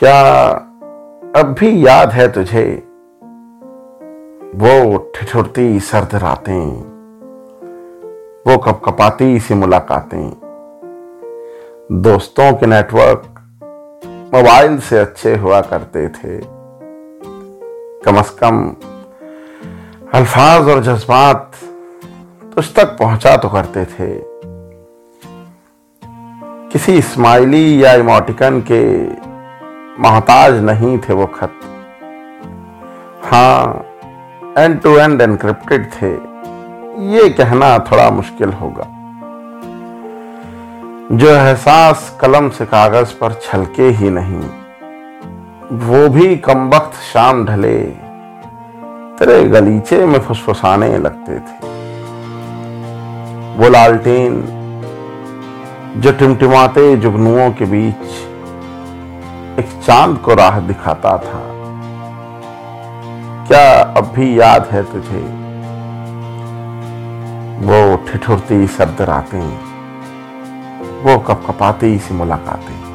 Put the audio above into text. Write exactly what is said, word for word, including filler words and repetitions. क्या अब भी याद है तुझे वो ठिठुरती सर्द रातें, वो कपकपाती सी मुलाकातें। दोस्तों के नेटवर्क मोबाइल से अच्छे हुआ करते थे, कम से कम अल्फाज और जज्बात तुझ तक पहुंचा तो करते थे। किसी स्माइली या इमोटिकन के मोहताज नहीं थे वो खत। हाँ, एंड टू एंड एनक्रिप्टेड थे, ये कहना थोड़ा मुश्किल होगा। जो एहसास कलम से कागज पर छलके ही नहीं, वो भी कमबख्त शाम ढले तेरे गलीचे में फुसफुसाने लगते थे। वो लालटेन जो टिमटिमाते जुगनुओं के बीच एक चांद को राह दिखाता था, क्या अब भी याद है तुझे वो ठिठुरती सर्द रातें, वो कपकपाती सी मुलाकातें।